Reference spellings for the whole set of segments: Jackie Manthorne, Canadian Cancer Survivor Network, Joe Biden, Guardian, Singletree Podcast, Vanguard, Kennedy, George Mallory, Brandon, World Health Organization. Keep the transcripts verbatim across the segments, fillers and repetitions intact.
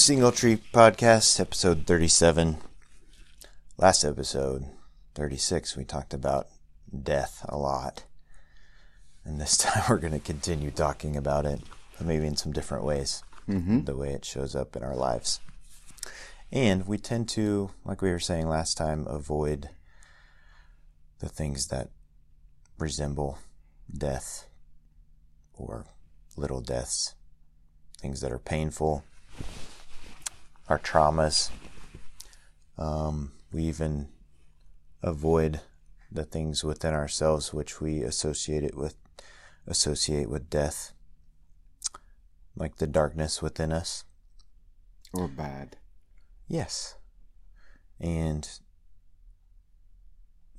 Singletree Podcast, episode thirty-seven. Last episode, thirty-six, we talked about death a lot. And this time we're going to continue talking about it, maybe in some different ways, mm-hmm. the way it shows up in our lives. And we tend to, like we were saying last time, avoid the things that resemble death or little deaths, things that are painful, our traumas. Um, we even avoid the things within ourselves which we associate it with, associate with death, like the darkness within us. Or bad. Yes. And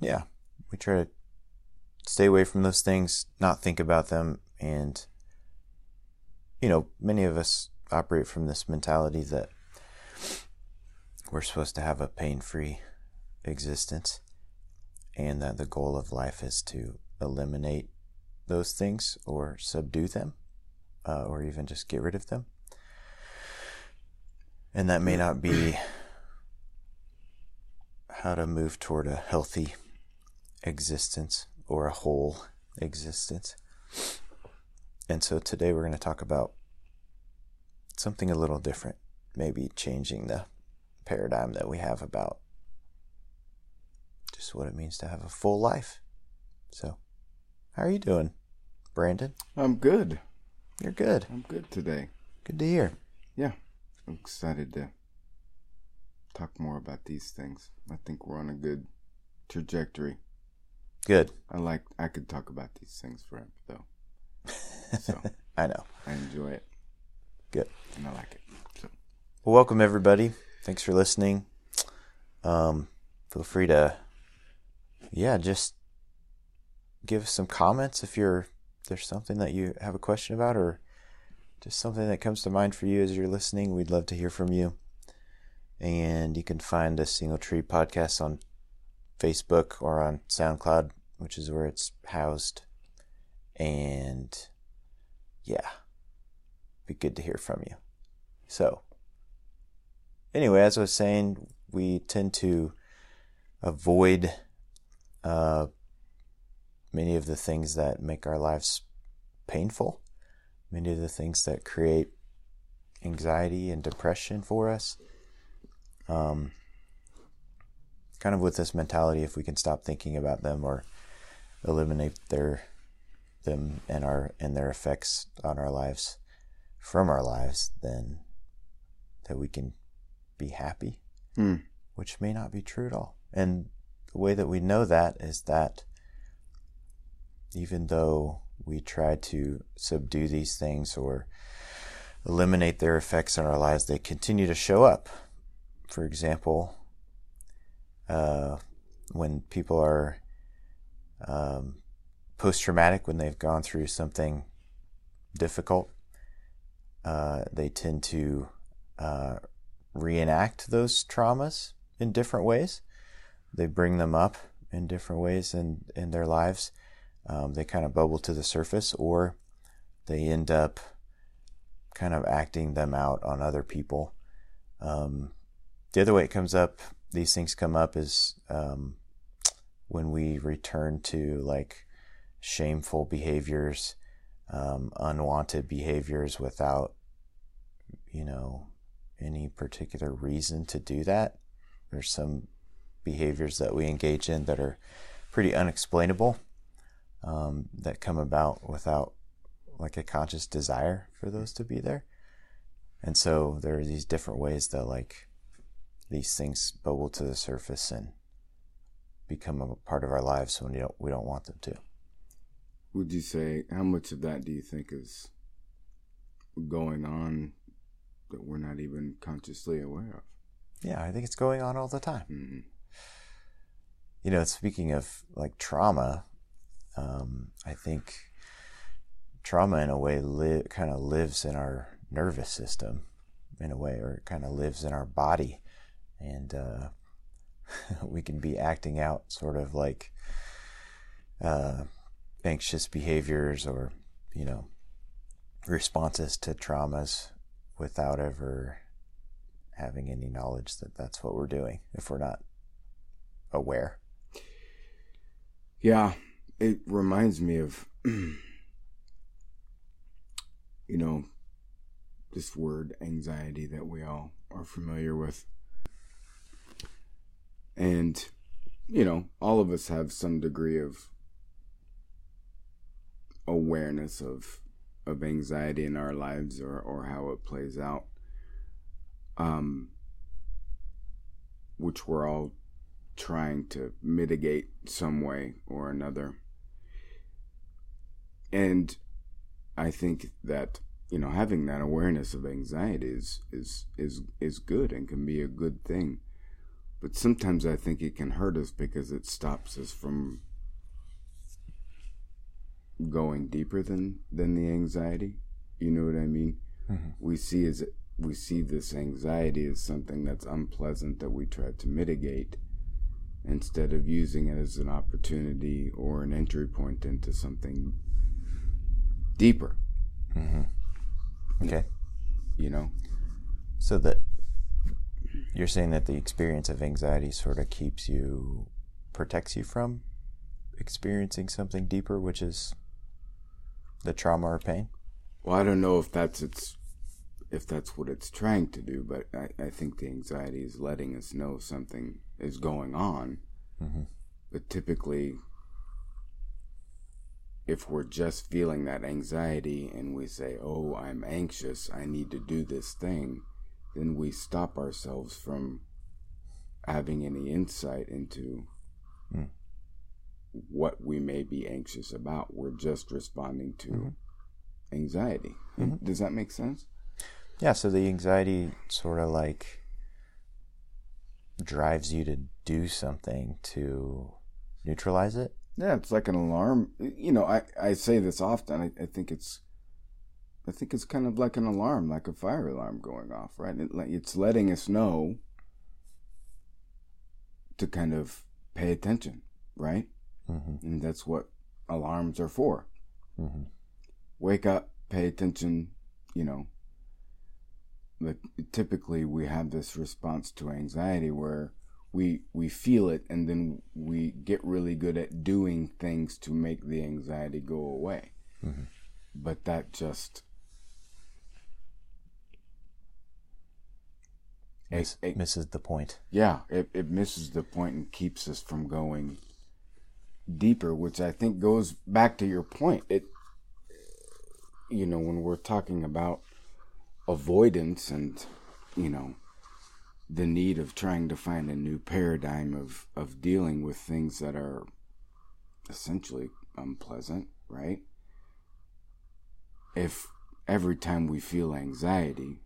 yeah, we try to stay away from those things, not think about them. And, you know, many of us operate from this mentality that we're supposed to have a pain-free existence, and that the goal of life is to eliminate those things or subdue them, uh, or even just get rid of them. And that may not be how to move toward a healthy existence or a whole existence. And so today we're going to talk about something a little different, maybe changing the paradigm that we have about just what it means to have a full life. So, how are you doing, Brandon? I'm good. You're good. I'm good today. Good to hear. Yeah. I'm excited to talk more about these things. I think we're on a good trajectory. Good. I like, I could talk about these things forever, though. So, I know. I enjoy it. Good. And I like it. So. Well, welcome, everybody. Thanks for listening. Um, feel free to, yeah, just give us some comments if you're there's something that you have a question about, or just something that comes to mind for you as you're listening. We'd love to hear from you. And you can find the Singletree Podcast on Facebook or on SoundCloud, which is where it's housed. And yeah, be good to hear from you. So, anyway, as I was saying, we tend to avoid uh, many of the things that make our lives painful, many of the things that create anxiety and depression for us. Um, kind of with this mentality, if we can stop thinking about them or eliminate their them and our and their effects on our lives from our lives, then that we can be happy, mm. which may not be true at all. And the way that we know that is that even though we try to subdue these things or eliminate their effects on our lives, they continue to show up. For example, uh, when people are um, post-traumatic, when they've gone through something difficult, uh, they tend to uh, reenact those traumas in different ways. They bring them up in different ways in, in their lives. Um, they kind of bubble to the surface, or they end up kind of acting them out on other people. Um, the other way it comes up, these things come up, is um, when we return to like shameful behaviors, um, unwanted behaviors without, you know, any particular reason to do that. There's some behaviors that we engage in that are pretty unexplainable, um, that come about without like a conscious desire for those to be there. And so there are these different ways that like these things bubble to the surface and become a part of our lives when we don't, we don't want them to. Would you say, how much of that do you think is going on that we're not even consciously aware of? Yeah, I think it's going on all the time. Mm-hmm. You know, speaking of like trauma, um, I think trauma in a way li- kind of lives in our nervous system in a way, or it kind of lives in our body. And uh, we can be acting out sort of like uh, anxious behaviors or, you know, responses to traumas without ever having any knowledge that that's what we're doing if we're not aware. Yeah, it reminds me of, you know, this word anxiety that we all are familiar with. And, you know, all of us have some degree of awareness of of anxiety in our lives or, or how it plays out, um, which we're all trying to mitigate some way or another. And I think that, you know, having that awareness of anxiety is is is, is good and can be a good thing. But sometimes I think it can hurt us because it stops us from going deeper than, than the anxiety. You know what I mean? Mm-hmm. We see as we see this anxiety as something that's unpleasant that we try to mitigate instead of using it as an opportunity or an entry point into something deeper. Mm-hmm. Okay. You know? So that you're saying that the experience of anxiety sort of keeps you, protects you from experiencing something deeper, which is the trauma or pain? Well, I don't know if that's it's, if that's what it's trying to do, but I, I think the anxiety is letting us know something is going on. Mm-hmm. But typically, if we're just feeling that anxiety and we say, oh, I'm anxious, I need to do this thing, then we stop ourselves from having any insight into mm. what we may be anxious about. We're just responding to mm-hmm. anxiety. Mm-hmm. Does that make sense? Yeah, so the anxiety sort of like drives you to do something to neutralize it? Yeah, it's like an alarm. You know, I, I say this often. I, I think it's I think it's kind of like an alarm, like a fire alarm going off, right? It, it's letting us know to kind of pay attention, right? Mm-hmm. And that's what alarms are for. Mm-hmm. Wake up, pay attention, you know. But typically we have this response to anxiety where we we feel it and then we get really good at doing things to make the anxiety go away. Mm-hmm. But that just... It, it misses the point. Yeah, it, it misses the point and keeps us from going deeper, which I think goes back to your point. It, you know, when we're talking about avoidance and, you know, the need of trying to find a new paradigm of, of dealing with things that are essentially unpleasant, right? If every time we feel anxiety,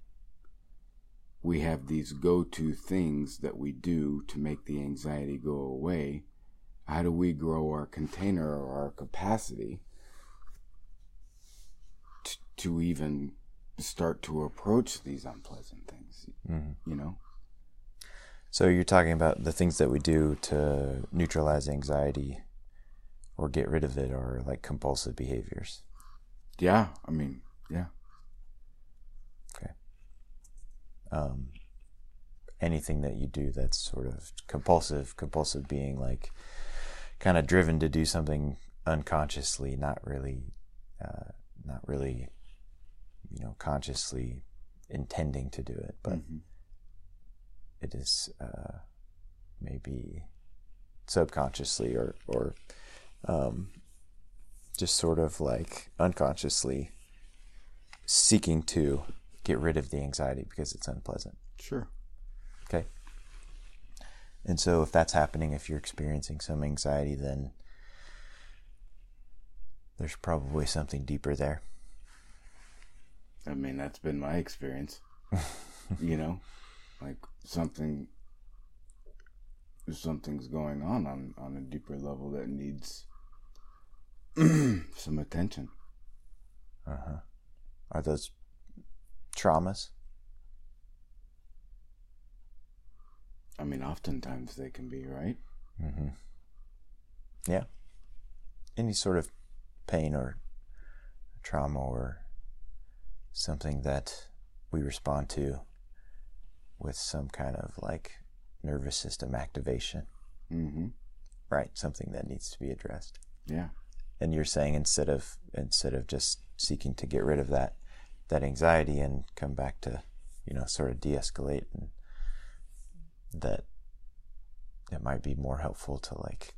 we have these go-to things that we do to make the anxiety go away, how do we grow our container or our capacity t- to even start to approach these unpleasant things, mm-hmm. you know? So you're talking about the things that we do to neutralize anxiety or get rid of it are like compulsive behaviors. Yeah, I mean, yeah. Okay. Um, anything that you do that's sort of compulsive, compulsive being like kind of driven to do something unconsciously, not really, uh, not really, you know, consciously intending to do it, but mm-hmm. it is uh, maybe subconsciously or or. Um, just sort of like unconsciously seeking to get rid of the anxiety because it's unpleasant. Sure. Okay. And so if that's happening, if you're experiencing some anxiety, then there's probably something deeper there. I mean, that's been my experience, you know, like something, something's going on, on, on a deeper level that needs some attention. Uh-huh. Are those traumas? I mean, oftentimes they can be, right? Mm-hmm. Yeah. Any sort of pain or trauma or something that we respond to with some kind of like nervous system activation. Mm-hmm. Right, something that needs to be addressed. Yeah. And you're saying instead of instead of just seeking to get rid of that that anxiety and come back to, you know, sort of de-escalate, and that it might be more helpful to like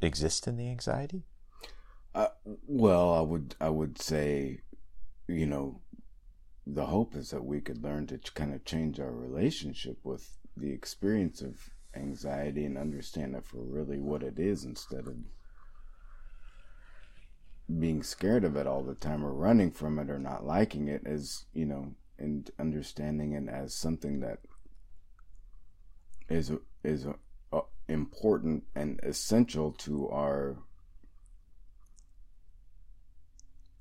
exist in the anxiety? Uh, well, I would I would say, you know, the hope is that we could learn to kind of change our relationship with the experience of anxiety and understand it for really what it is, instead of being scared of it all the time or running from it or not liking it, as, you know, and understanding it as something that is is a, a, important and essential to our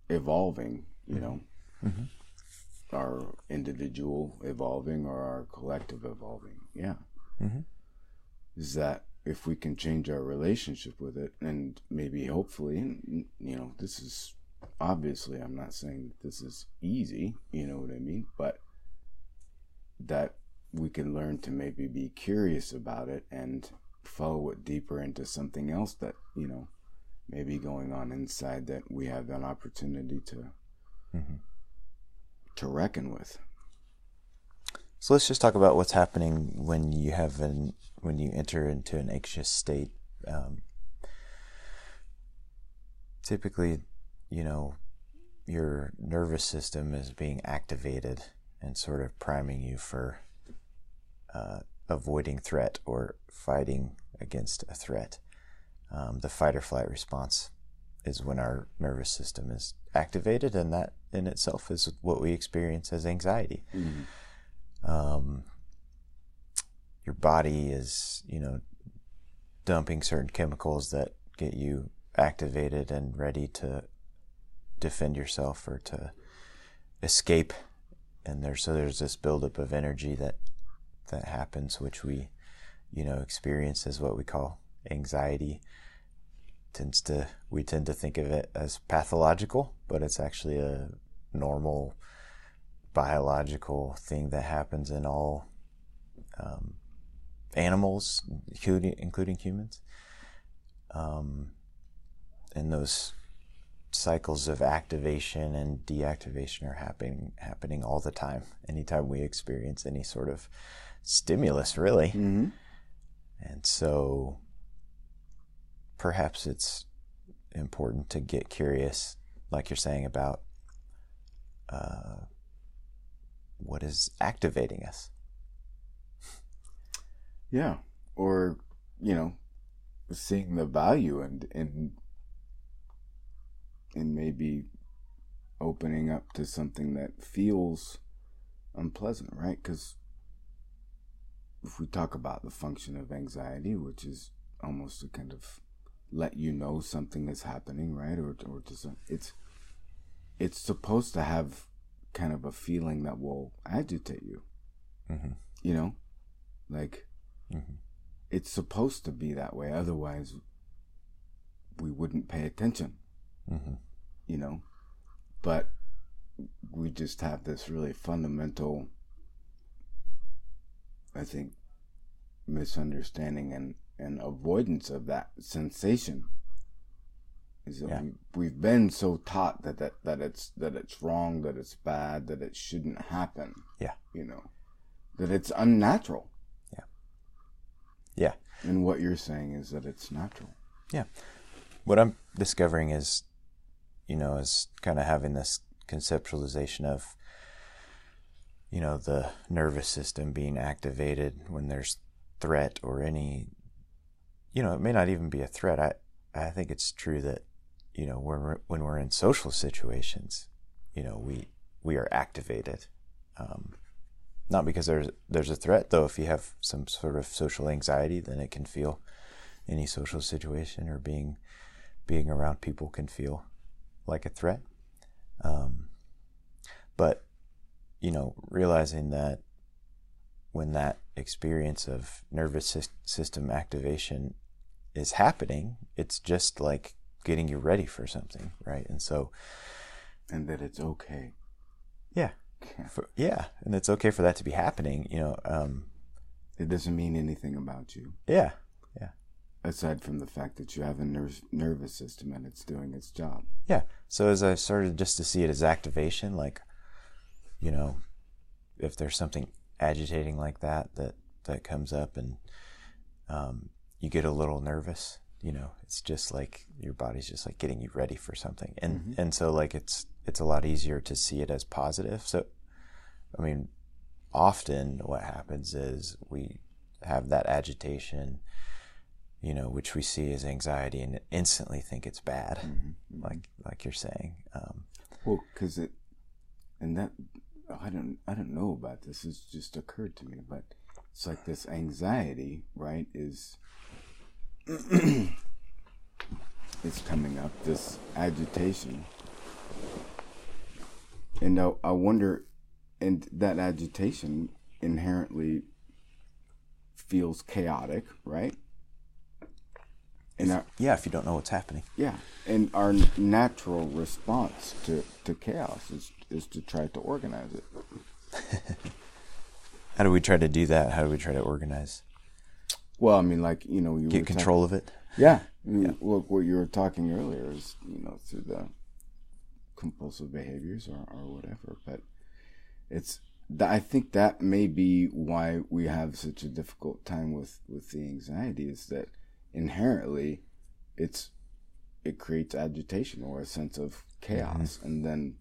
evolving, you mm-hmm. know, mm-hmm. our individual evolving or our collective evolving. Yeah. Mm-hmm. Is that if we can change our relationship with it, and maybe hopefully, and, you know, this is obviously, I'm not saying that this is easy, you know what I mean, but that we can learn to maybe be curious about it and follow it deeper into something else that, you know, may be going on inside that we have an opportunity to mm-hmm. to reckon with. So let's just talk about what's happening when you have an when you enter into an anxious state. Um, typically, you know, your nervous system is being activated and sort of priming you for uh, avoiding threat or fighting against a threat. Um, the fight or flight response is when our nervous system is activated, and that in itself is what we experience as anxiety. Mm-hmm. Um, your body is, you know, dumping certain chemicals that get you activated and ready to defend yourself or to escape. And there's, so there's this buildup of energy that, that happens, which we, you know, experience as what we call anxiety. Tends to, we tend to think of it as pathological, but it's actually a normal biological thing that happens in all um, animals, including, including humans. Um, and those cycles of activation and deactivation are happening happening all the time, anytime we experience any sort of stimulus, really. Mm-hmm. And so perhaps it's important to get curious, like you're saying, about uh, what is activating us. Yeah. Or, you know, seeing the value and, and, and maybe opening up to something that feels unpleasant, right? 'Cause if we talk about the function of anxiety, which is almost to kind of let you know something is happening, right? Or, or just, it's, it's supposed to have kind of a feeling that will agitate you, mm-hmm. you know, like mm-hmm. it's supposed to be that way. Otherwise we wouldn't pay attention, mm-hmm. you know, but we just have this really fundamental, I think, misunderstanding and, and avoidance of that sensation. Is that yeah. we, we've been so taught that, that, that it's that it's wrong, that it's bad, that it shouldn't happen. Yeah. You know, that it's unnatural. Yeah. Yeah. And what you're saying is that it's natural. Yeah. What I'm discovering is, you know, is kind of having this conceptualization of, you know, the nervous system being activated when there's threat or any, you know, it may not even be a threat. I, I think it's true that, you know, when we're, when we're in social situations, you know, we we are activated. Um, not because there's there's a threat, though. If you have some sort of social anxiety, then it can feel any social situation or being being around people can feel like a threat. Um, but, you know, realizing that when that experience of nervous system activation is happening, it's just like getting you ready for something, right? And so, and that it's okay. Yeah. for, yeah, and it's okay for that to be happening. You know, um, it doesn't mean anything about you. Yeah, yeah. Aside from the fact that you have a ner- nervous system and it's doing its job. Yeah. So as I started just to see it as activation, like, you know, if there's something agitating like that that that comes up and um, you get a little nervous, you know, it's just like your body's just like getting you ready for something, and mm-hmm. and so like it's it's a lot easier to see it as positive. So, I mean, often what happens is we have that agitation, you know, which we see as anxiety, and instantly think it's bad, mm-hmm. like like you're saying. Um, well, because it, and that I don't I don't know about this. It's just occurred to me, but it's like this anxiety, right? Is it's coming up, this agitation, and I, I wonder, and that agitation inherently feels chaotic, right? And our, yeah, if you don't know what's happening. Yeah, and our natural response to, to chaos is is to try to organize it. How do we try to do that? How do we try to organize? Well, I mean, like, you know, you get control talking, of it. Yeah, yeah. Look, what you were talking earlier is, you know, through the compulsive behaviors or, or whatever. But it's, I think that may be why we have such a difficult time with, with the anxiety, is that inherently it's, it creates agitation or a sense of chaos. Mm-hmm. And then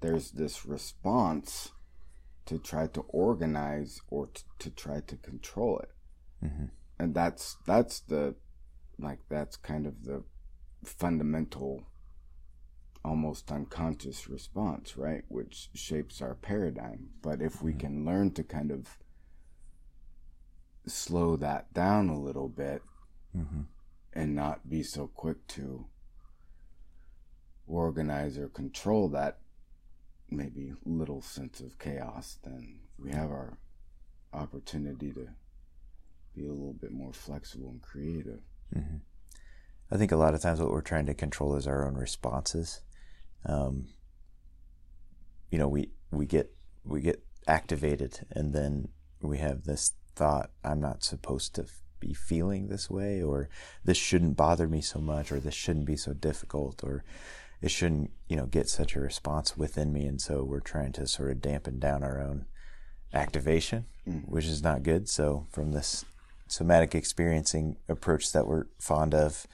there's this response to try to organize or t- to try to control it. Mm-hmm. And that's that's the like that's kind of the fundamental, almost unconscious response, right? Which shapes our paradigm. But if we can learn to kind of slow that down a little bit, mm-hmm. and not be so quick to organize or control that maybe little sense of chaos, then we have our opportunity to be a little bit more flexible and creative. Mm-hmm. I think a lot of times what we're trying to control is our own responses. Um, you know, we we get we get activated, and then we have this thought: I'm not supposed to f- be feeling this way, or this shouldn't bother me so much, or this shouldn't be so difficult, or it shouldn't, you know, get such a response within me. And so we're trying to sort of dampen down our own activation, mm-hmm. which is not good. So from this somatic experiencing approach that we're fond of,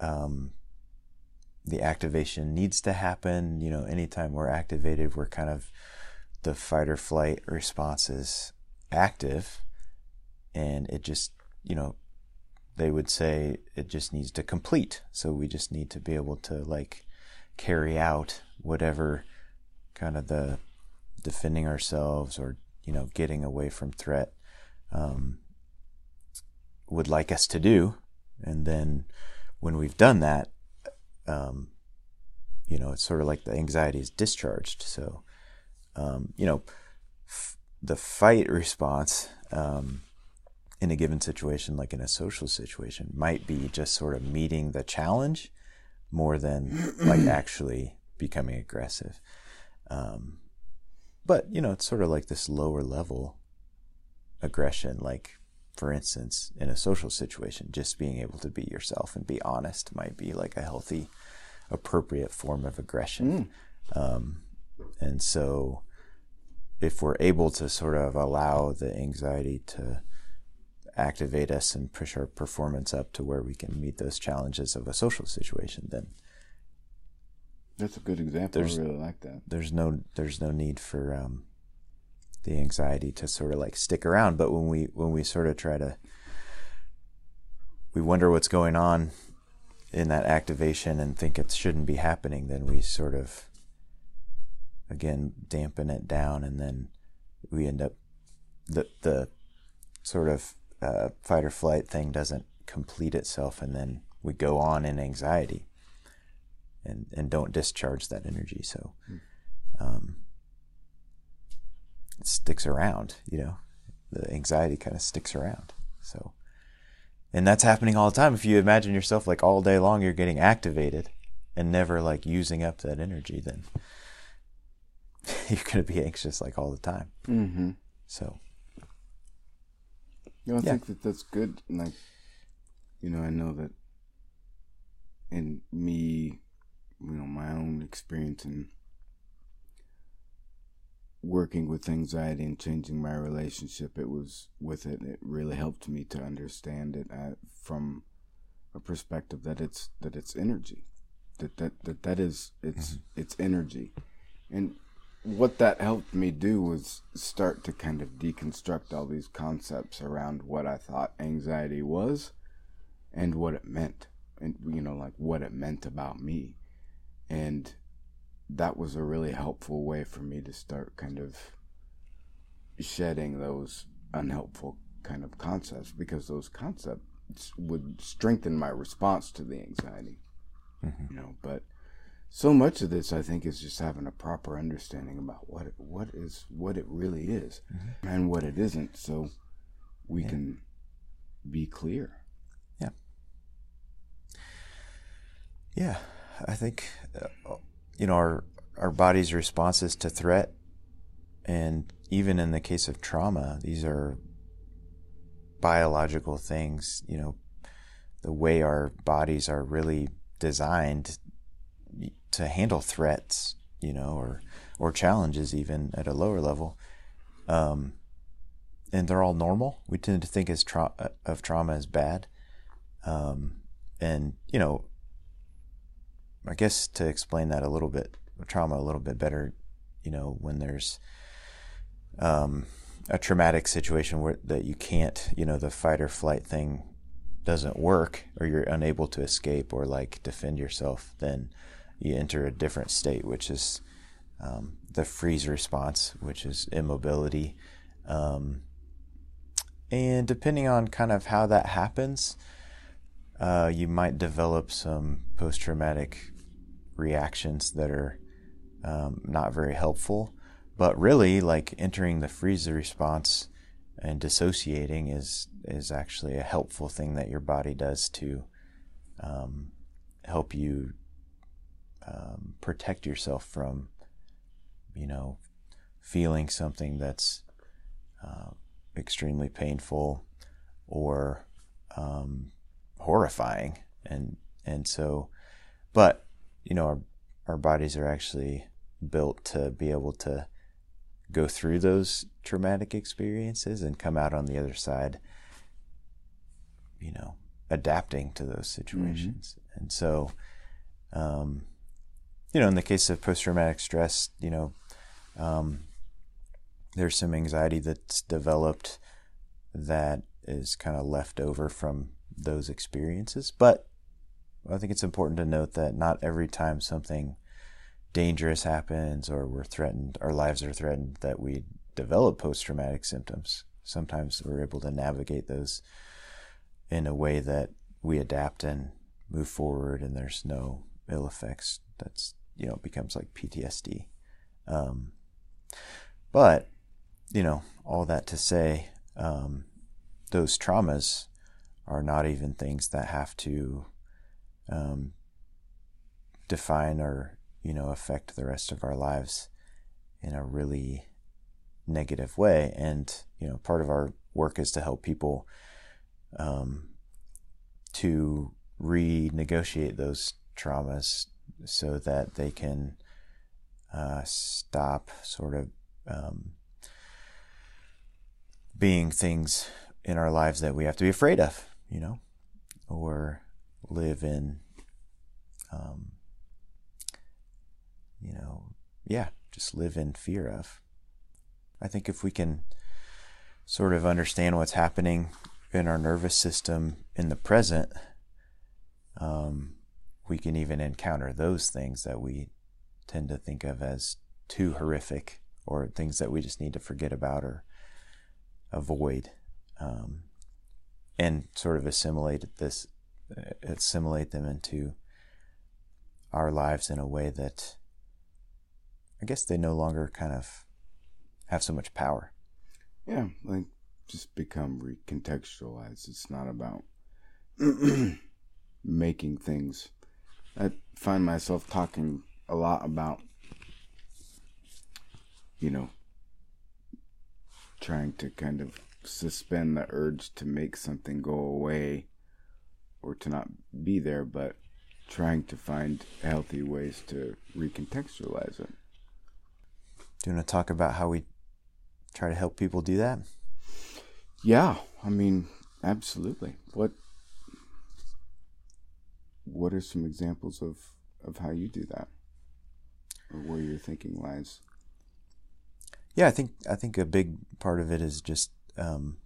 um, the activation needs to happen. You know, anytime we're activated, we're kind of, the fight or flight response is active, and it just, you know, they would say it just needs to complete. So we just need to be able to like carry out whatever kind of the defending ourselves or, you know, getting away from threat, um, would like us to do. And then when we've done that, um, you know, it's sort of like the anxiety is discharged. So, um, you know, f- the fight response, um, in a given situation, like in a social situation, might be just sort of meeting the challenge more than like actually becoming aggressive. Um, but, you know, it's sort of like this lower level aggression, like, for instance, in a social situation, just being able to be yourself and be honest might be like a healthy, appropriate form of aggression. Mm. Um, and so if we're able to sort of allow the anxiety to activate us and push our performance up to where we can meet those challenges of a social situation, then that's a good example. I really like that. There's no there's no need for um, the anxiety to sort of like stick around. But when we when we sort of try to, we wonder what's going on in that activation and think it shouldn't be happening, then we sort of again dampen it down, and then we end up the the sort of Uh, fight or flight thing doesn't complete itself, and then we go on in anxiety and and don't discharge that energy, so um, it sticks around. You know, the anxiety kind of sticks around. So, and that's happening all the time. If you imagine yourself like all day long you're getting activated and never like using up that energy, then you're going to be anxious like all the time. Mm-hmm. So. You know, I yeah. think that that's good. Like, you know, I know that in me, you know, my own experience in working with anxiety and changing my relationship, it was with it. It really helped me to understand it I, from a perspective that it's that it's energy, that that that, that is it's mm-hmm. it's energy, and what that helped me do was start to kind of deconstruct all these concepts around what I thought anxiety was and what it meant, and, you know, like what it meant about me. And that was a really helpful way for me to start kind of shedding those unhelpful kind of concepts, because those concepts would strengthen my response to the anxiety, mm-hmm. you know, but so much of this, I think, is just having a proper understanding about what it, what is what it really is mm-hmm. and what it isn't, so we yeah. can be clear. Yeah. Yeah, I think, uh, you know, our, our body's responses to threat, and even in the case of trauma, these are biological things, you know, the way our bodies are really designed to handle threats, you know, or or challenges even at a lower level, um, and they're all normal. We tend to think as tra- of trauma as bad, um, and you know, I guess to explain that a little bit, trauma a little bit better, you know, when there's um, a traumatic situation where that you can't, you know, the fight or flight thing doesn't work, or you're unable to escape or like defend yourself, then you enter a different state, which is um, the freeze response, which is immobility. Um, and depending on kind of how that happens, uh, you might develop some post-traumatic reactions that are um, not very helpful. But really, like entering the freeze response and dissociating is is actually a helpful thing that your body does to um, help you Um, protect yourself from, you know, feeling something that's uh, extremely painful or um, horrifying. And and so, but, you know, our, our bodies are actually built to be able to go through those traumatic experiences and come out on the other side, you know, adapting to those situations. Mm-hmm. And so, um, you know, in the case of post-traumatic stress, you know, um, there's some anxiety that's developed that is kind of left over from those experiences. But I think it's important to note that not every time something dangerous happens or we're threatened, our lives are threatened, that we develop post-traumatic symptoms. Sometimes we're able to navigate those in a way that we adapt and move forward, and there's no ill effects. That's, you know, it becomes like P T S D. Um, but, you know, all that to say, um, those traumas are not even things that have to um, define or, you know, affect the rest of our lives in a really negative way. And, you know, part of our work is to help people um, to renegotiate those traumas so that they can uh, stop sort of um, being things in our lives that we have to be afraid of, you know, or live in, um, you know, yeah, just live in fear of. I think if we can sort of understand what's happening in our nervous system in the present, um, we can even encounter those things that we tend to think of as too horrific or things that we just need to forget about or avoid, um, and sort of assimilate this, assimilate them into our lives in a way that I guess they no longer kind of have so much power. Yeah, like just become recontextualized. It's not about making things. I find myself talking a lot about you know, trying to kind of suspend the urge to make something go away or to not be there, but trying to find healthy ways to recontextualize it. Do you want to talk about how we try to help people do that? Yeah, I mean, absolutely. What what are some examples of, of how you do that, or where your thinking lies? Yeah, I think I think a big part of it is just um,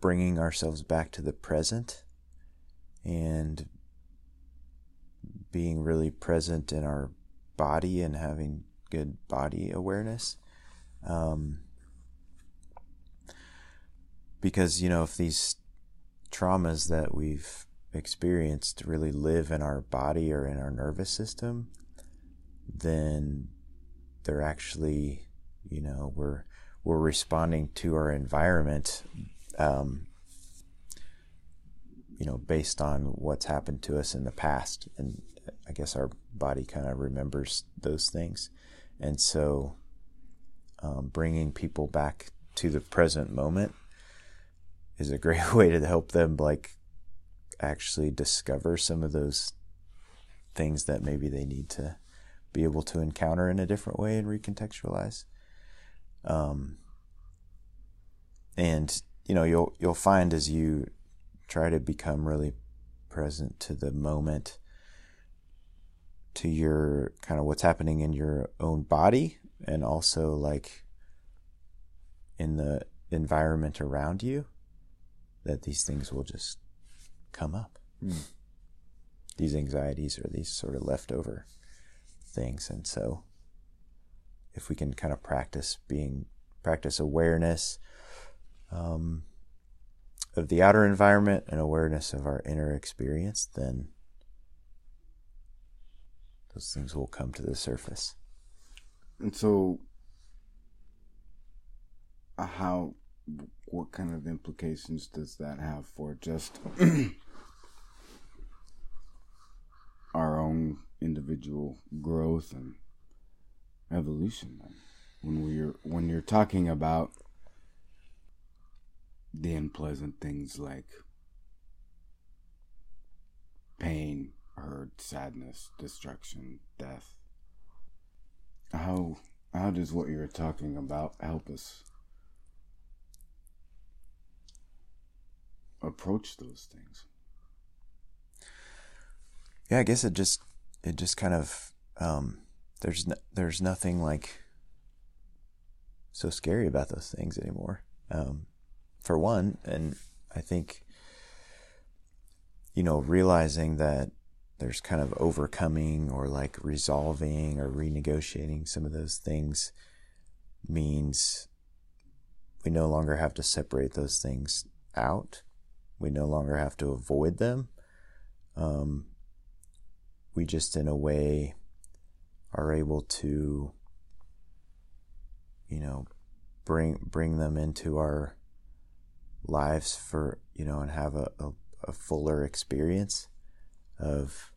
bringing ourselves back to the present and being really present in our body and having good body awareness. Um, because, you know, if these traumas that we've experienced really live in our body or in our nervous system, then they're actually, you know, we're we're responding to our environment, um, you know, based on what's happened to us in the past. And I guess our body kind of remembers those things. And so um, bringing people back to the present moment is a great way to help them, like, actually discover some of those things that maybe they need to be able to encounter in a different way and recontextualize. Um, and, you know, you'll you'll find as you try to become really present to the moment, to your kind of what's happening in your own body and also like in the environment around you, that these things will just come up. Mm. These anxieties or these sort of leftover things. And so if we can kind of practice being, practice awareness um, of the outer environment and awareness of our inner experience, then those things will come to the surface. And so uh, how, what kind of implications does that have for just our own individual growth and evolution? When we're, when you're talking about the unpleasant things like pain, hurt, sadness, destruction, death, how how does what you're talking about help us approach those things? Yeah, I guess it just it just kind of um, there's no, there's nothing like so scary about those things anymore, um, for one, and I think, you know, realizing that there's kind of overcoming or like resolving or renegotiating some of those things means we no longer have to separate those things out. We no longer have to avoid them. Um, we just, in a way, are able to, you know, bring bring them into our lives for, you know, and have a, a, a fuller experience of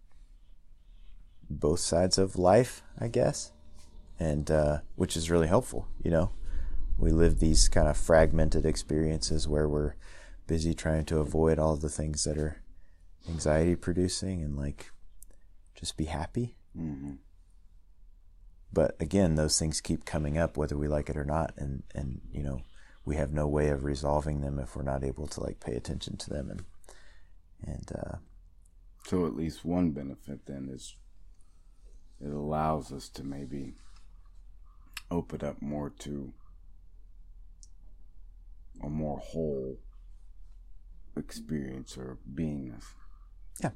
both sides of life, I guess, and uh, which is really helpful. You know, we live these kind of fragmented experiences where we're busy trying to avoid all the things that are anxiety producing and like just be happy. Mm-hmm. But again, those things keep coming up whether we like it or not, and and you know, we have no way of resolving them if we're not able to like pay attention to them. And and uh so at least one benefit then is it allows us to maybe open up more to a more whole experience or beingness. Yeah.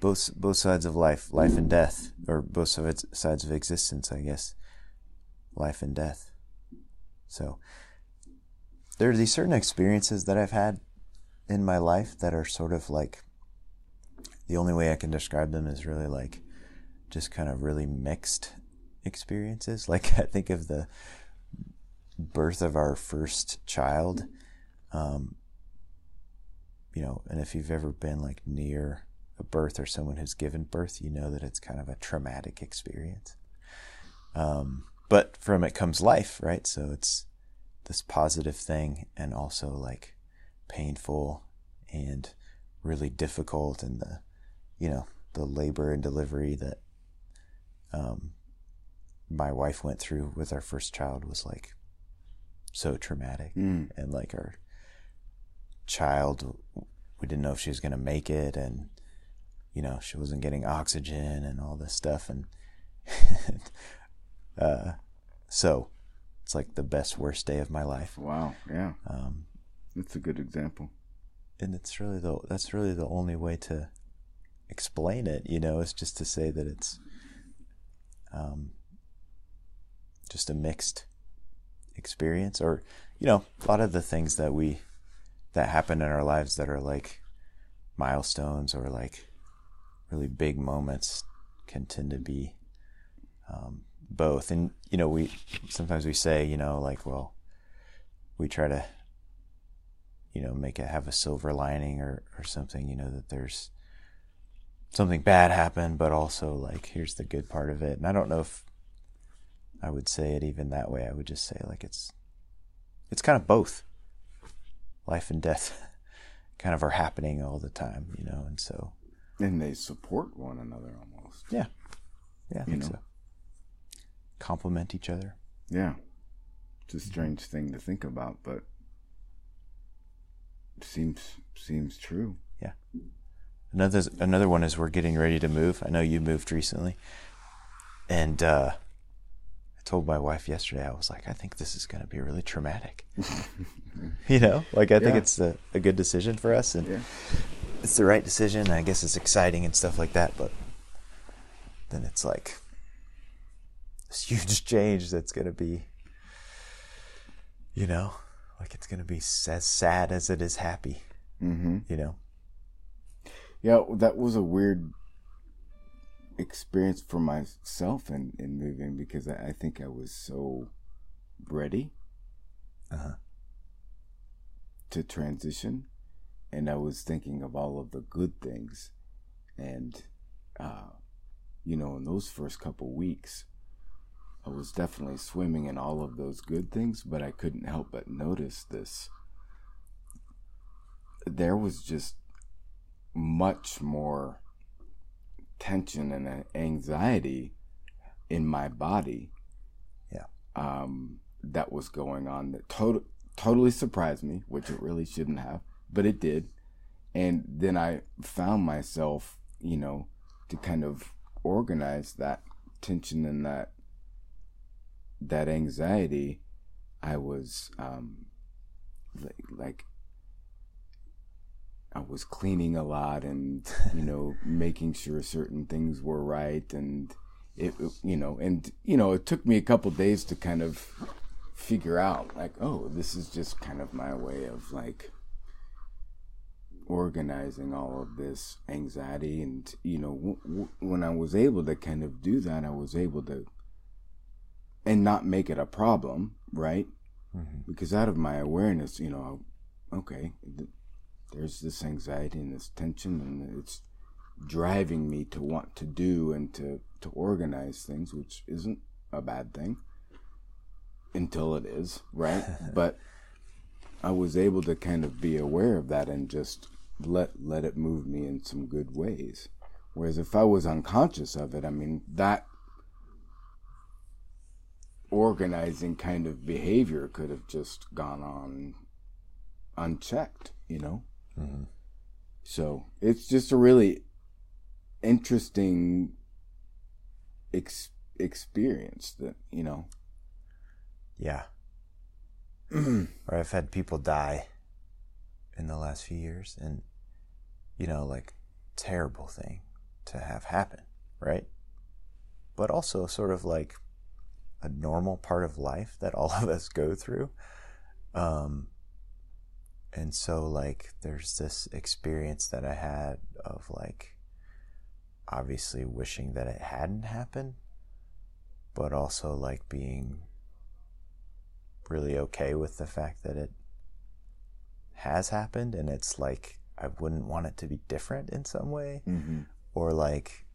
Both both sides of life, life and death, or both sides of existence, I guess. Life and death. So there are these certain experiences that I've had in my life that are sort of like, the only way I can describe them is really like just kind of really mixed experiences. Like I think of the birth of our first child, um, you know, and if you've ever been like near a birth or someone who's given birth, you know that it's kind of a traumatic experience. Um, but from it comes life, right? So it's this positive thing and also like painful and really difficult, and the, you know, the labor and delivery that um, my wife went through with our first child was like so traumatic. Mm. And like our child, we didn't know if she was going to make it, and you know, she wasn't getting oxygen and all this stuff. And, and uh, so it's like the best, worst day of my life. Wow. Yeah. Um, that's a good example. And it's really the, that's really the only way to explain it, you know, is just to say that it's, um, just a mixed experience, or, you know, a lot of the things that we, that happen in our lives that are like milestones or like really big moments can tend to be um, both. And, you know, we sometimes we say, you know, like, well, we try to, you know, make it have a silver lining or, or something, you know, that there's something bad happened, but also like, here's the good part of it. And I don't know if I would say it even that way. I would just say like, it's, it's kind of both. Life and death kind of are happening all the time, you know, and so. And they support one another almost. Yeah. Yeah, I think so. Complement each other. Yeah. It's a strange thing to think about, but seems seems true. Yeah. Another, another one is we're getting ready to move. I know you moved recently. And uh, I told my wife yesterday, I was like, I think this is going to be really traumatic. You know, like I think yeah. it's a, a good decision for us. And yeah. It's the right decision. I guess it's exciting and stuff like that, but then it's like this huge change that's going to be, you know, like it's going to be as sad as it is happy, mm-hmm. you know? Yeah, that was a weird experience for myself in, in moving, because I, I think I was so ready uh-huh. to transition. And I was thinking of all of the good things. And, uh, you know, in those first couple weeks, I was definitely swimming in all of those good things, but I couldn't help but notice this. There was just much more tension and anxiety in my body. Yeah. Um, that was going on that to- totally surprised me, which it really shouldn't have. But it did. And then I found myself, you know, to kind of organize that tension and that that anxiety. I was um, like, like I was cleaning a lot and, you know, making sure certain things were right. And, it, you know, and, you know, it took me a couple of days to kind of figure out like, oh, this is just kind of my way of like, organizing all of this anxiety. And you know, w- w- when I was able to kind of do that, I was able to and not make it a problem, right? Mm-hmm. Because out of my awareness, you know, okay, th- there's this anxiety and this tension, and it's driving me to want to do and to to organize things, which isn't a bad thing until it is, right? But I was able to kind of be aware of that and just let let it move me in some good ways. Whereas if I was unconscious of it, I mean, that organizing kind of behavior could have just gone on unchecked, you know? Mm-hmm. So it's just a really interesting ex- experience that, you know. Yeah. Or I've had people die in the last few years, and, you know, like, terrible thing to have happen, right? But also sort of like a normal part of life that all of us go through. Um, and so, like, there's this experience that I had of, like, obviously wishing that it hadn't happened, but also, like, being really okay with the fact that it has happened, and it's like I wouldn't want it to be different in some way, mm-hmm. or like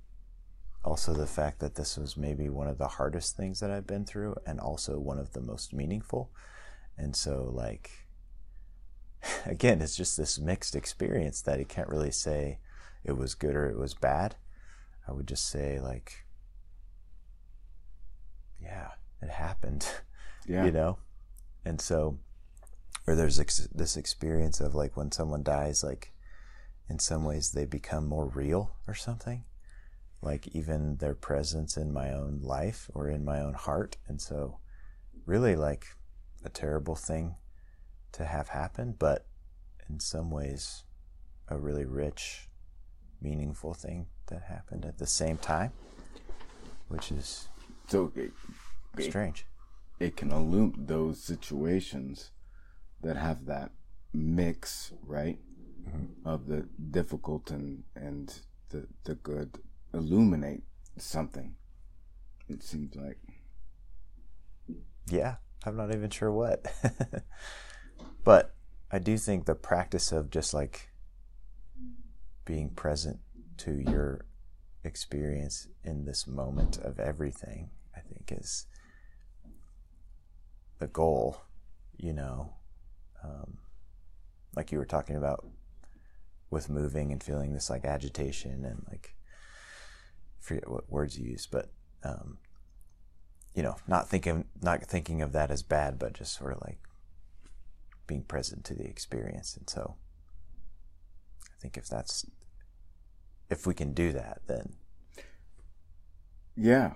also the fact that this was maybe one of the hardest things that I've been through, and also one of the most meaningful. And so, like, again, it's just this mixed experience that I can't really say it was good or it was bad. I would just say, like, yeah, it happened, yeah. You know? And so, or there's ex- this experience of, like, when someone dies, like, in some ways they become more real or something, like even their presence in my own life or in my own heart. And so really, like, a terrible thing to have happen, but in some ways a really rich, meaningful thing that happened at the same time, which is so it, strange. It, it can illuminate those situations that have that mix, right? Mm-hmm. Of the difficult and, and the, the good, illuminate something, it seems like. Yeah, I'm not even sure what. But I do think the practice of just, like, being present to your experience in this moment of everything, I think, is the goal, you know. Um, like you were talking about with moving and feeling this, like, agitation and, like, I forget what words you use, but um, you know, not thinking not thinking of that as bad, but just sort of, like, being present to the experience. And so I think if that's if we can do that, then yeah,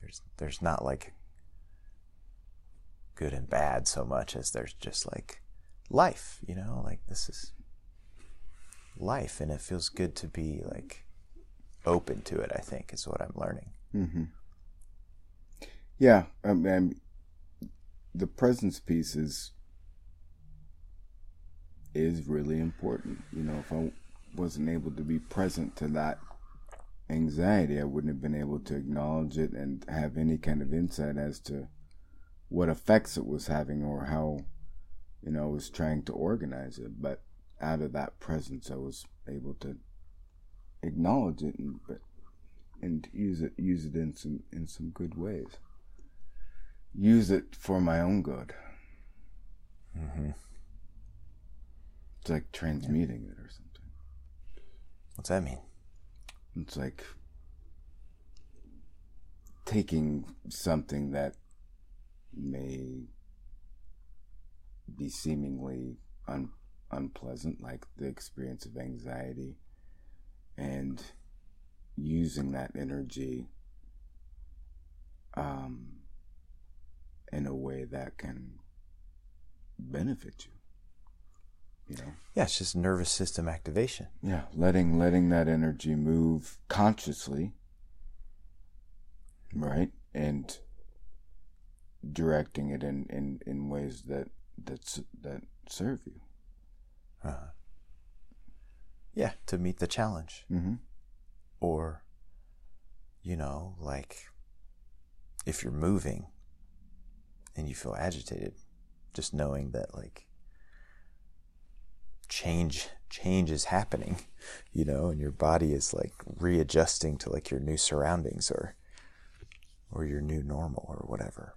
there's there's not, like, good and bad so much as there's just, like, life, you know, like, this is life, and it feels good to be, like, open to it, I think, is what I'm learning. Mm-hmm. Yeah, I mean, the presence piece is is really important. You know, if I wasn't able to be present to that anxiety, I wouldn't have been able to acknowledge it and have any kind of insight as to what effects it was having or how, you know, I was trying to organize it. But out of that presence, I was able to acknowledge it and and use it use it in some in some good ways. Use it for my own good. Mm-hmm. It's like transmuting yeah. it or something. What's that mean? It's like taking something that may be seemingly un- unpleasant, like the experience of anxiety, and using that energy um, in a way that can benefit you, you know? Yeah, it's just nervous system activation. Yeah, letting letting that energy move consciously, right? And directing it in, in, in ways that that that serve you. Uh-huh. Yeah, to meet the challenge. Mm-hmm. Or, you know, like, if you're moving and you feel agitated, just knowing that, like, change change is happening, you know, and your body is, like, readjusting to, like, your new surroundings or or your new normal or whatever,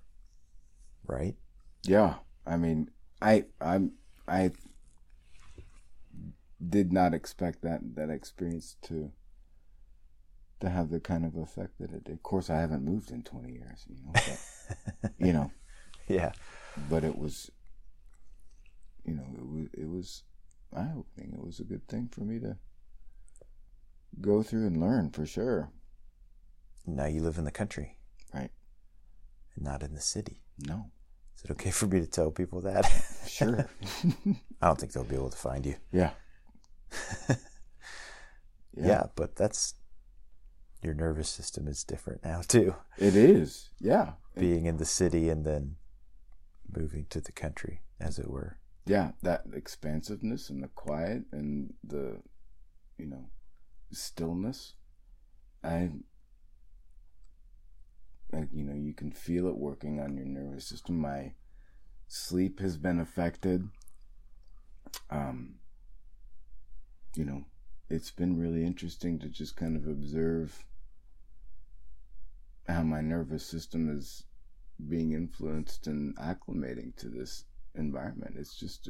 right? Yeah, I mean, I I'm I. did not expect that that experience to to have the kind of effect that it did. Of course, I haven't moved in twenty years, you know. But, you know, yeah. But it was, you know, it was it was eye-opening. It was a good thing for me to go through and learn, for sure. Now you live in the country, right? And not in the city. No. Is it okay for me to tell people that? Sure. I don't think they'll be able to find you. Yeah. yeah. yeah, but that's your nervous system is different now too. It is, yeah. Being in the city and then moving to the country, as it were. Yeah, that expansiveness and the quiet and the, you know, stillness. I, I you know, you can feel it working on your nervous system. My sleep has been affected. Um. You know, it's been really interesting to just kind of observe how my nervous system is being influenced and acclimating to this environment. It's just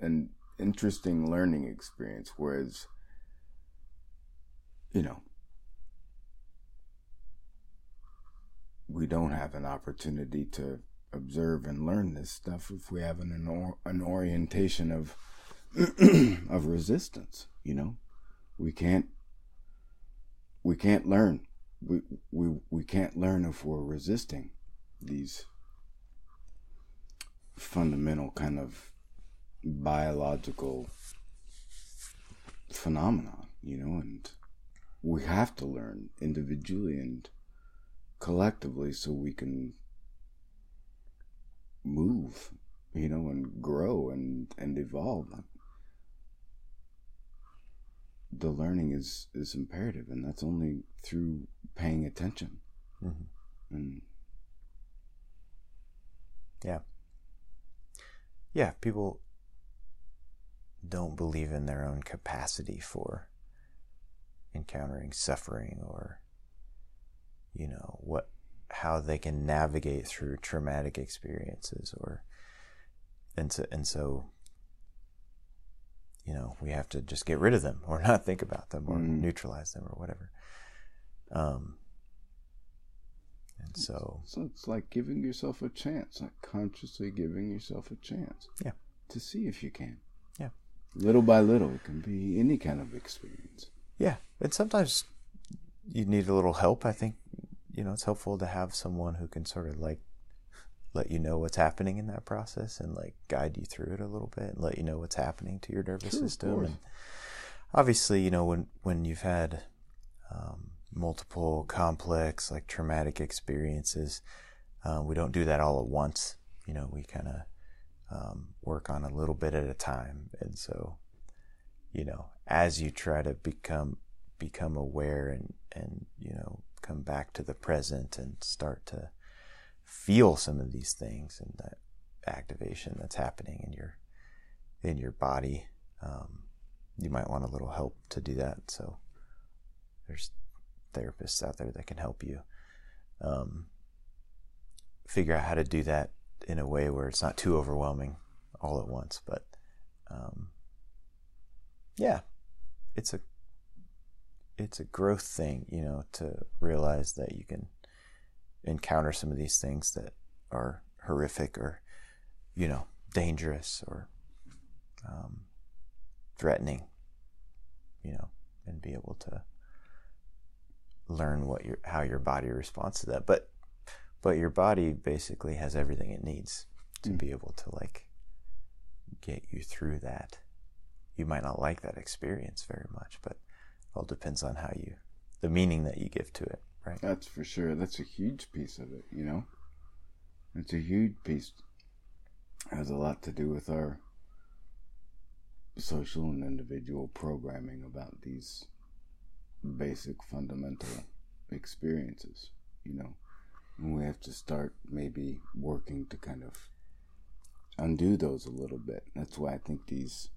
an interesting learning experience, whereas, you know, we don't have an opportunity to observe and learn this stuff if we have an an, or, an orientation of of resistance. You know, we can't we can't learn. We we we can't learn if we're resisting these fundamental kind of biological phenomena. You know, and we have to learn individually and collectively so we can move, you know, and grow and, and evolve. The learning is, is imperative, and that's only through paying attention. Mm-hmm. And yeah. Yeah, people don't believe in their own capacity for encountering suffering or, you know, what, how they can navigate through traumatic experiences, or, and so, and so, you know, we have to just get rid of them or not think about them or mm. neutralize them or whatever. Um, and so, so it's like giving yourself a chance, like consciously giving yourself a chance, yeah, to see if you can, yeah, little by little. It can be any kind of experience, yeah, and sometimes you need a little help, I think. You know, it's helpful to have someone who can sort of like let you know what's happening in that process and like guide you through it a little bit and let you know what's happening to your nervous sure, system. And obviously, you know, when, when you've had um, multiple complex, like traumatic experiences, uh, we don't do that all at once. You know, we kind of um, work on a little bit at a time. And so, you know, as you try to become, become aware and, and, you know, come back to the present and start to feel some of these things and that activation that's happening in your in your body, um, you might want a little help to do that. So there's therapists out there that can help you um, figure out how to do that in a way where it's not too overwhelming all at once. But um, yeah, it's a it's a growth thing, you know, to realize that you can encounter some of these things that are horrific or, you know, dangerous or um, threatening, you know, and be able to learn what your how your body responds to that. But but your body basically has everything it needs to mm. be able to like get you through that. You might not like that experience very much, but all depends on how you, the meaning that you give to it, right? That's for sure. That's a huge piece of it, you know? It's a huge piece. It has a lot to do with our social and individual programming about these basic fundamental experiences, you know? And we have to start maybe working to kind of undo those a little bit. That's why I think these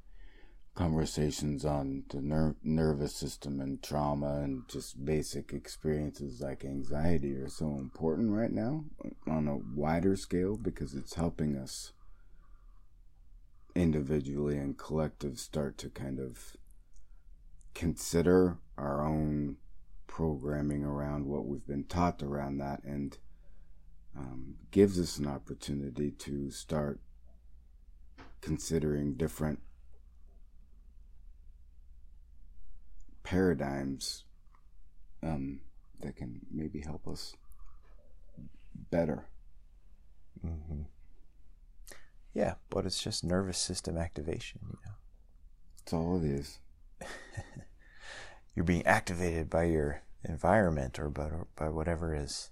conversations on the ner- nervous system and trauma and just basic experiences like anxiety are so important right now on a wider scale, because it's helping us individually and collective start to kind of consider our own programming around what we've been taught around that, and um, gives us an opportunity to start considering different paradigms um, that can maybe help us better. Mm-hmm. Yeah, but it's just nervous system activation, you know. That's all it is. You're being activated by your environment or by, or by whatever is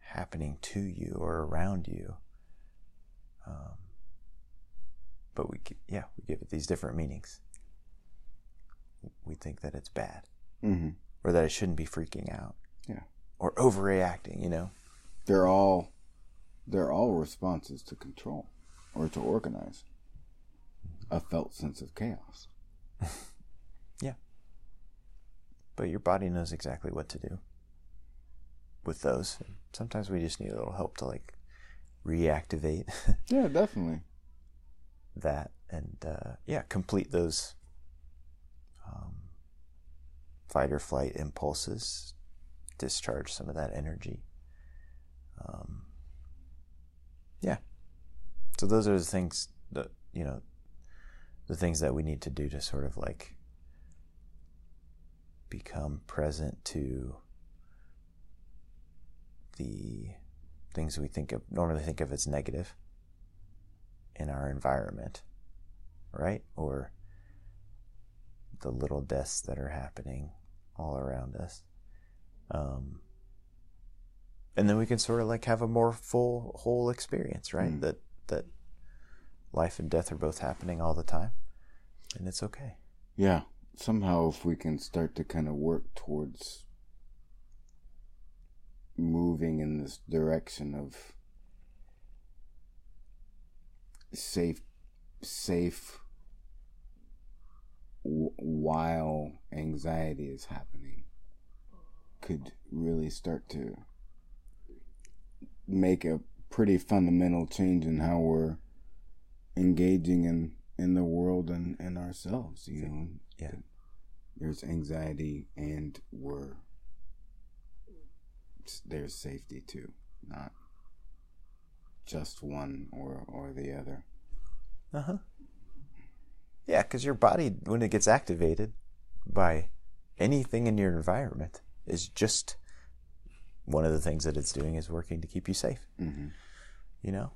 happening to you or around you. Um, but we, yeah, we give it these different meanings. We think that it's bad, mm-hmm. or that it shouldn't be freaking out, yeah, or overreacting. You know, they're all they're all responses to control or to organize a felt sense of chaos. Yeah, but your body knows exactly what to do with those. Sometimes we just need a little help to like reactivate. Yeah, definitely. That and uh, yeah, complete those um, fight or flight impulses, discharge some of that energy. Um, yeah. So those are the things that, you know, the things that we need to do to sort of like become present to the things we think of, normally think of as negative in our environment, right? Or the little deaths that are happening all around us. Um, and then we can sort of like have a more full, whole experience, right? Mm. That, that life and death are both happening all the time, and it's okay. Yeah. Somehow if we can start to kind of work towards moving in this direction of safe, safe w- while anxiety is happening, could really start to make a pretty fundamental change in how we're engaging in, in the world and, and ourselves, you know? Yeah. There's anxiety and we're... there's safety too, not just one or or the other. Uh-huh. Yeah, because your body, when it gets activated by anything in your environment, is just one of the things that it's doing is working to keep you safe. Mm-hmm. You know?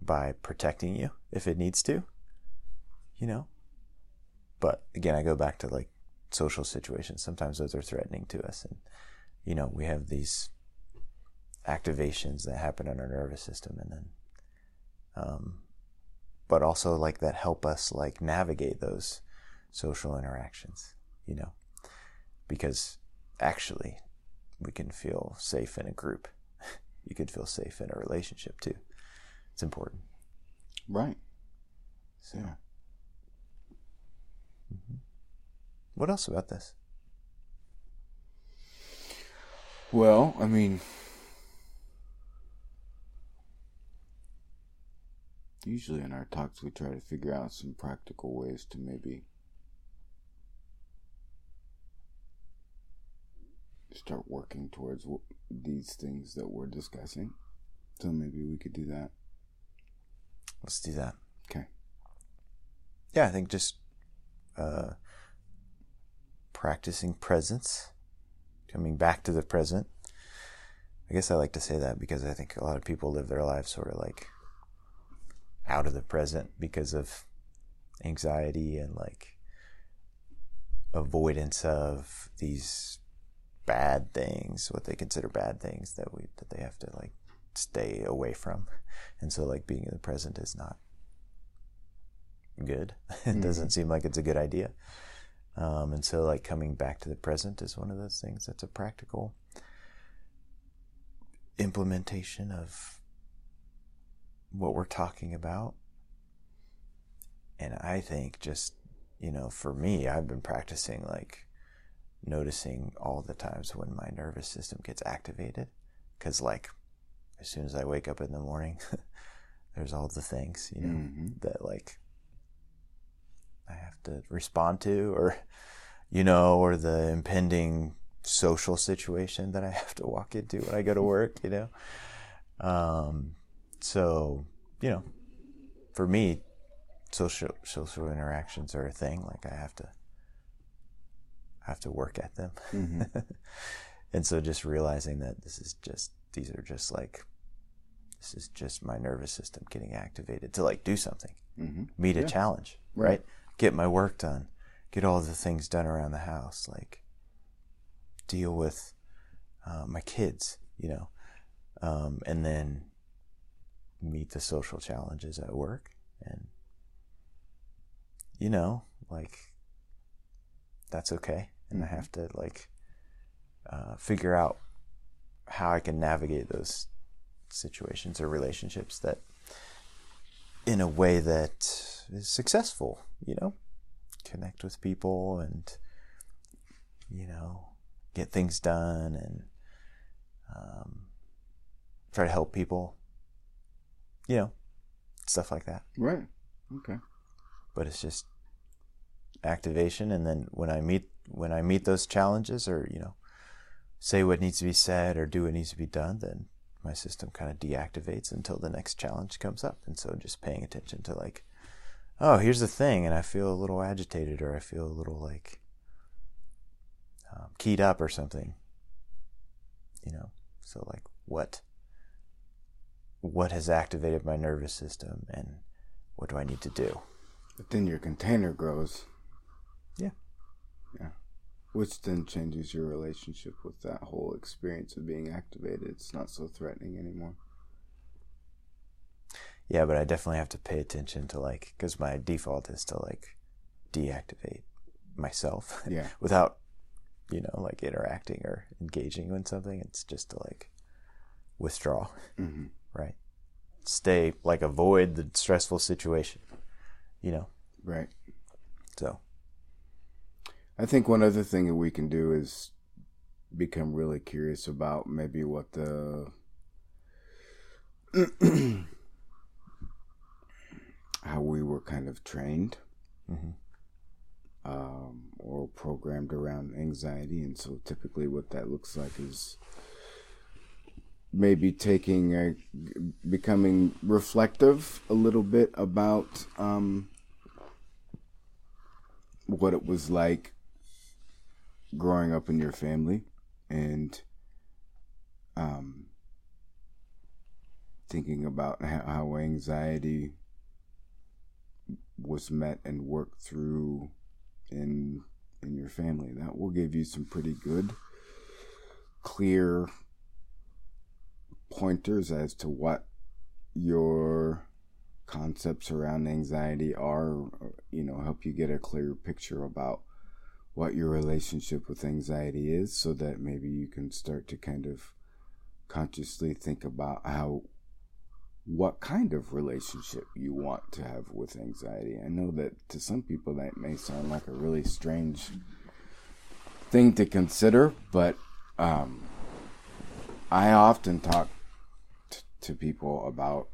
By protecting you if it needs to, you know? But again, I go back to like social situations. Sometimes those are threatening to us, and you know, we have these activations that happen in our nervous system, and then um but also like that help us like navigate those social interactions, you know, because actually we can feel safe in a group. You can feel safe in a relationship too. It's important, right? So yeah. Mm-hmm. What else about this? Well, I mean, usually in our talks we try to figure out some practical ways to maybe start working towards what, these things that we're discussing. So maybe we could do that. Let's do that. Okay. Yeah, I think just... Uh, practicing presence, coming back to the present. I guess I like to say that because I think a lot of people live their lives sort of like out of the present because of anxiety and like avoidance of these bad things, what they consider bad things that we that they have to like stay away from. And so like being in the present is not good. It doesn't seem like it's a good idea. Um, and so like coming back to the present is one of those things that's a practical implementation of what we're talking about. And I think just, you know, for me, I've been practicing like noticing all the times when my nervous system gets activated, because like as soon as I wake up in the morning, there's all the things, you know, mm-hmm. that like I have to respond to, or, you know, or the impending social situation that I have to walk into when I go to work, you know? Um, so, you know, for me, social, social interactions are a thing. Like I have to, I have to work at them. Mm-hmm. And so just realizing that this is just, these are just like, this is just my nervous system getting activated to like do something, mm-hmm. meet yeah. a challenge, right? right? Get my work done, get all the things done around the house, like deal with uh, my kids, you know, um, and then meet the social challenges at work. And, you know, like, that's okay. And mm-hmm. I have to like uh, figure out how I can navigate those situations or relationships that in a way that is successful, you know, connect with people and, you know, get things done and um, try to help people, you know, stuff like that. Right. Okay. But it's just activation, and then when I meet when I meet those challenges, or you know, say what needs to be said or do what needs to be done, then my system kind of deactivates until the next challenge comes up. And so just paying attention to like, oh, here's the thing, and I feel a little agitated, or I feel a little like um, keyed up or something, you know. So like what what has activated my nervous system, and what do I need to do? But then your container grows. Yeah. Yeah. Which then changes your relationship with that whole experience of being activated. It's not so threatening anymore. Yeah, but I definitely have to pay attention to like, because my default is to like deactivate myself. Yeah. Without, you know, like interacting or engaging with something. It's just to like withdraw. Mm-hmm. Right. Stay, like avoid the stressful situation, you know. Right. So. I think one other thing that we can do is become really curious about maybe what the how we were kind of trained, mm-hmm. um, or programmed around anxiety. And so typically what that looks like is maybe taking a, becoming reflective a little bit about um, what it was like growing up in your family, and um, thinking about how anxiety was met and worked through in in your family. That will give you some pretty good, clear pointers as to what your concepts around anxiety are. You know, help you get a clearer picture about what your relationship with anxiety is, so that maybe you can start to kind of consciously think about how, what kind of relationship you want to have with anxiety. I know that to some people that may sound like a really strange thing to consider, but um, I often talk t- to people about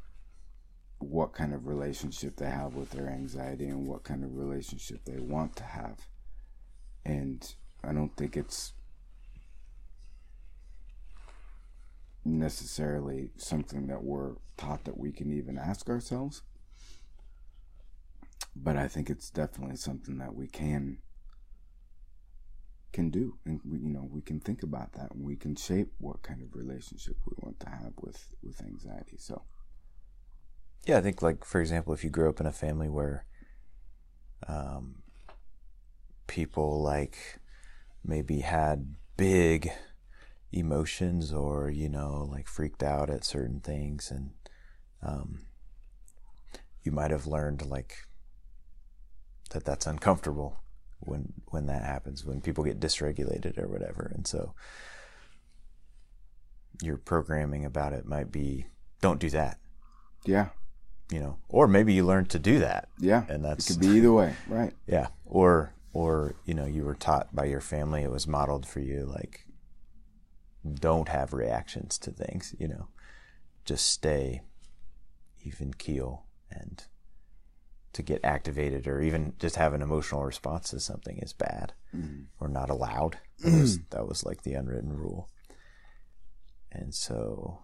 what kind of relationship they have with their anxiety and what kind of relationship they want to have. And I don't think it's necessarily something that we're taught that we can even ask ourselves. But I think it's definitely something that we can can do. And we, you know, we can think about that, and we can shape what kind of relationship we want to have with, with anxiety. So yeah, I think like, for example, if you grew up in a family where um, people like maybe had big emotions, or, you know, like freaked out at certain things, and um, you might have learned like that that's uncomfortable when when that happens, when people get dysregulated or whatever. And so your programming about it might be, don't do that. Yeah. You know, or maybe you learned to do that. Yeah. And that's, it could be either way. Right. Yeah. Or, or, you know, you were taught by your family, it was modeled for you, like, don't have reactions to things, you know, just stay even keel, and to get activated or even just have an emotional response to something is bad, mm-hmm. or not allowed. That was, that was like the unwritten rule. And so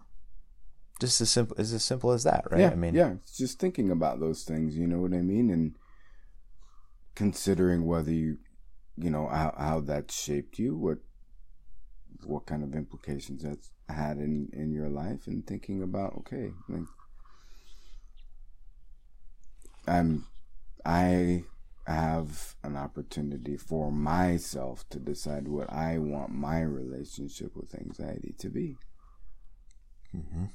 just as simple, as simple as that, right? Yeah, I mean, yeah, it's just thinking about those things, you know what I mean? And considering whether you, you know, how, how that shaped you, what, what kind of implications that's had in, in your life, and thinking about, okay, like, I'm, I have an opportunity for myself to decide what I want my relationship with anxiety to be. Mm-hmm.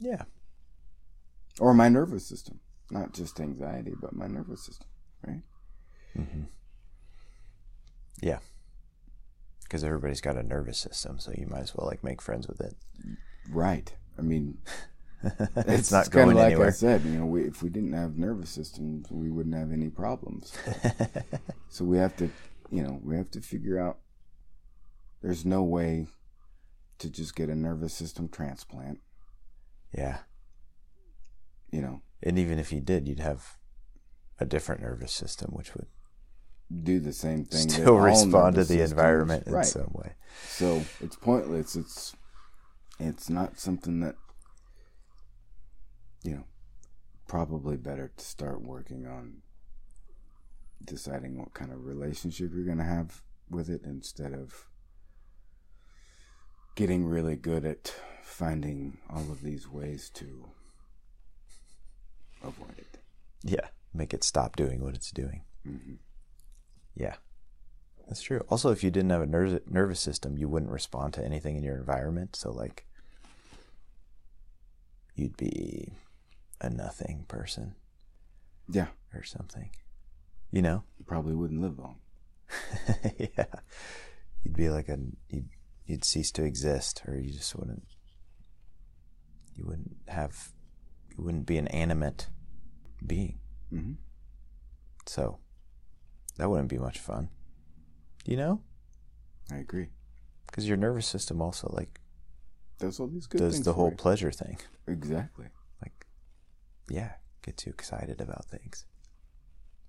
Yeah. Or my nervous system, not just anxiety, but my nervous system, right? Mm-hmm. Yeah. Because everybody's got a nervous system, so you might as well like make friends with it. Right. I mean, it's, it's not going like anywhere. Like I said, you know, we, if we didn't have nervous systems, we wouldn't have any problems. So we have to you know, we have to figure out, there's no way to just get a nervous system transplant. Yeah. You know. And even if you did, you'd have a different nervous system, which would do the same thing. Still respond to the systems. environment right. in some way. So it's pointless. It's it's not something that, you know, probably better to start working on deciding what kind of relationship you're going to have with it instead of getting really good at finding all of these ways to avoid it. Yeah. Make it stop doing what it's doing. Mm-hmm. Yeah. That's true. Also, if you didn't have a ner- nervous system, you wouldn't respond to anything in your environment. So, like, you'd be a nothing person. Yeah. Or something. You know? You probably wouldn't live long. Yeah. You'd be like a... You'd, you'd cease to exist, or you just wouldn't... You wouldn't have... You wouldn't be an animate being. Mm-hmm. So... That wouldn't be much fun. You know? I agree. Because your nervous system also, like, does all these good does things the whole you. pleasure thing. Exactly. Like, yeah, get too excited about things.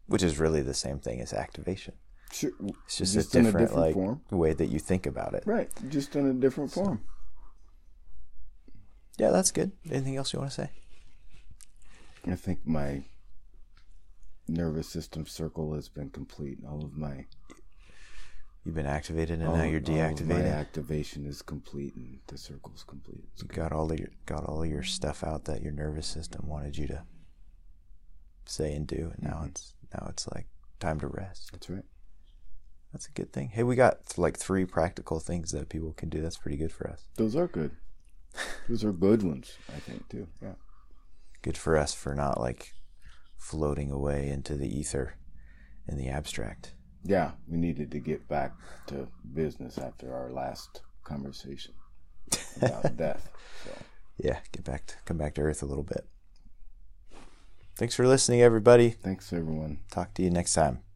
Which is really the same thing as activation. Sure. It's just, just a different, a different like, form. way that you think about it. Right. Just in a different so. form. Yeah, that's good. Anything else you want to say? I think my... nervous system circle has been complete. All of my you've been activated, and all, now you're deactivated. All of my activation is complete, and the circle's complete. It's you good. got all of your got all of your stuff out that your nervous system wanted you to say and do, and mm-hmm. now it's now it's like time to rest. That's right. That's a good thing. Hey, we got like three practical things that people can do. That's pretty good for us. Those are good. Those are good ones, I think, too. Yeah. Good for us for not like. floating away into the ether in the abstract. Yeah, we needed to get back to business after our last conversation about death. So. Yeah, get back to come back to earth a little bit. Thanks for listening, everybody. Thanks, everyone. Talk to you next time.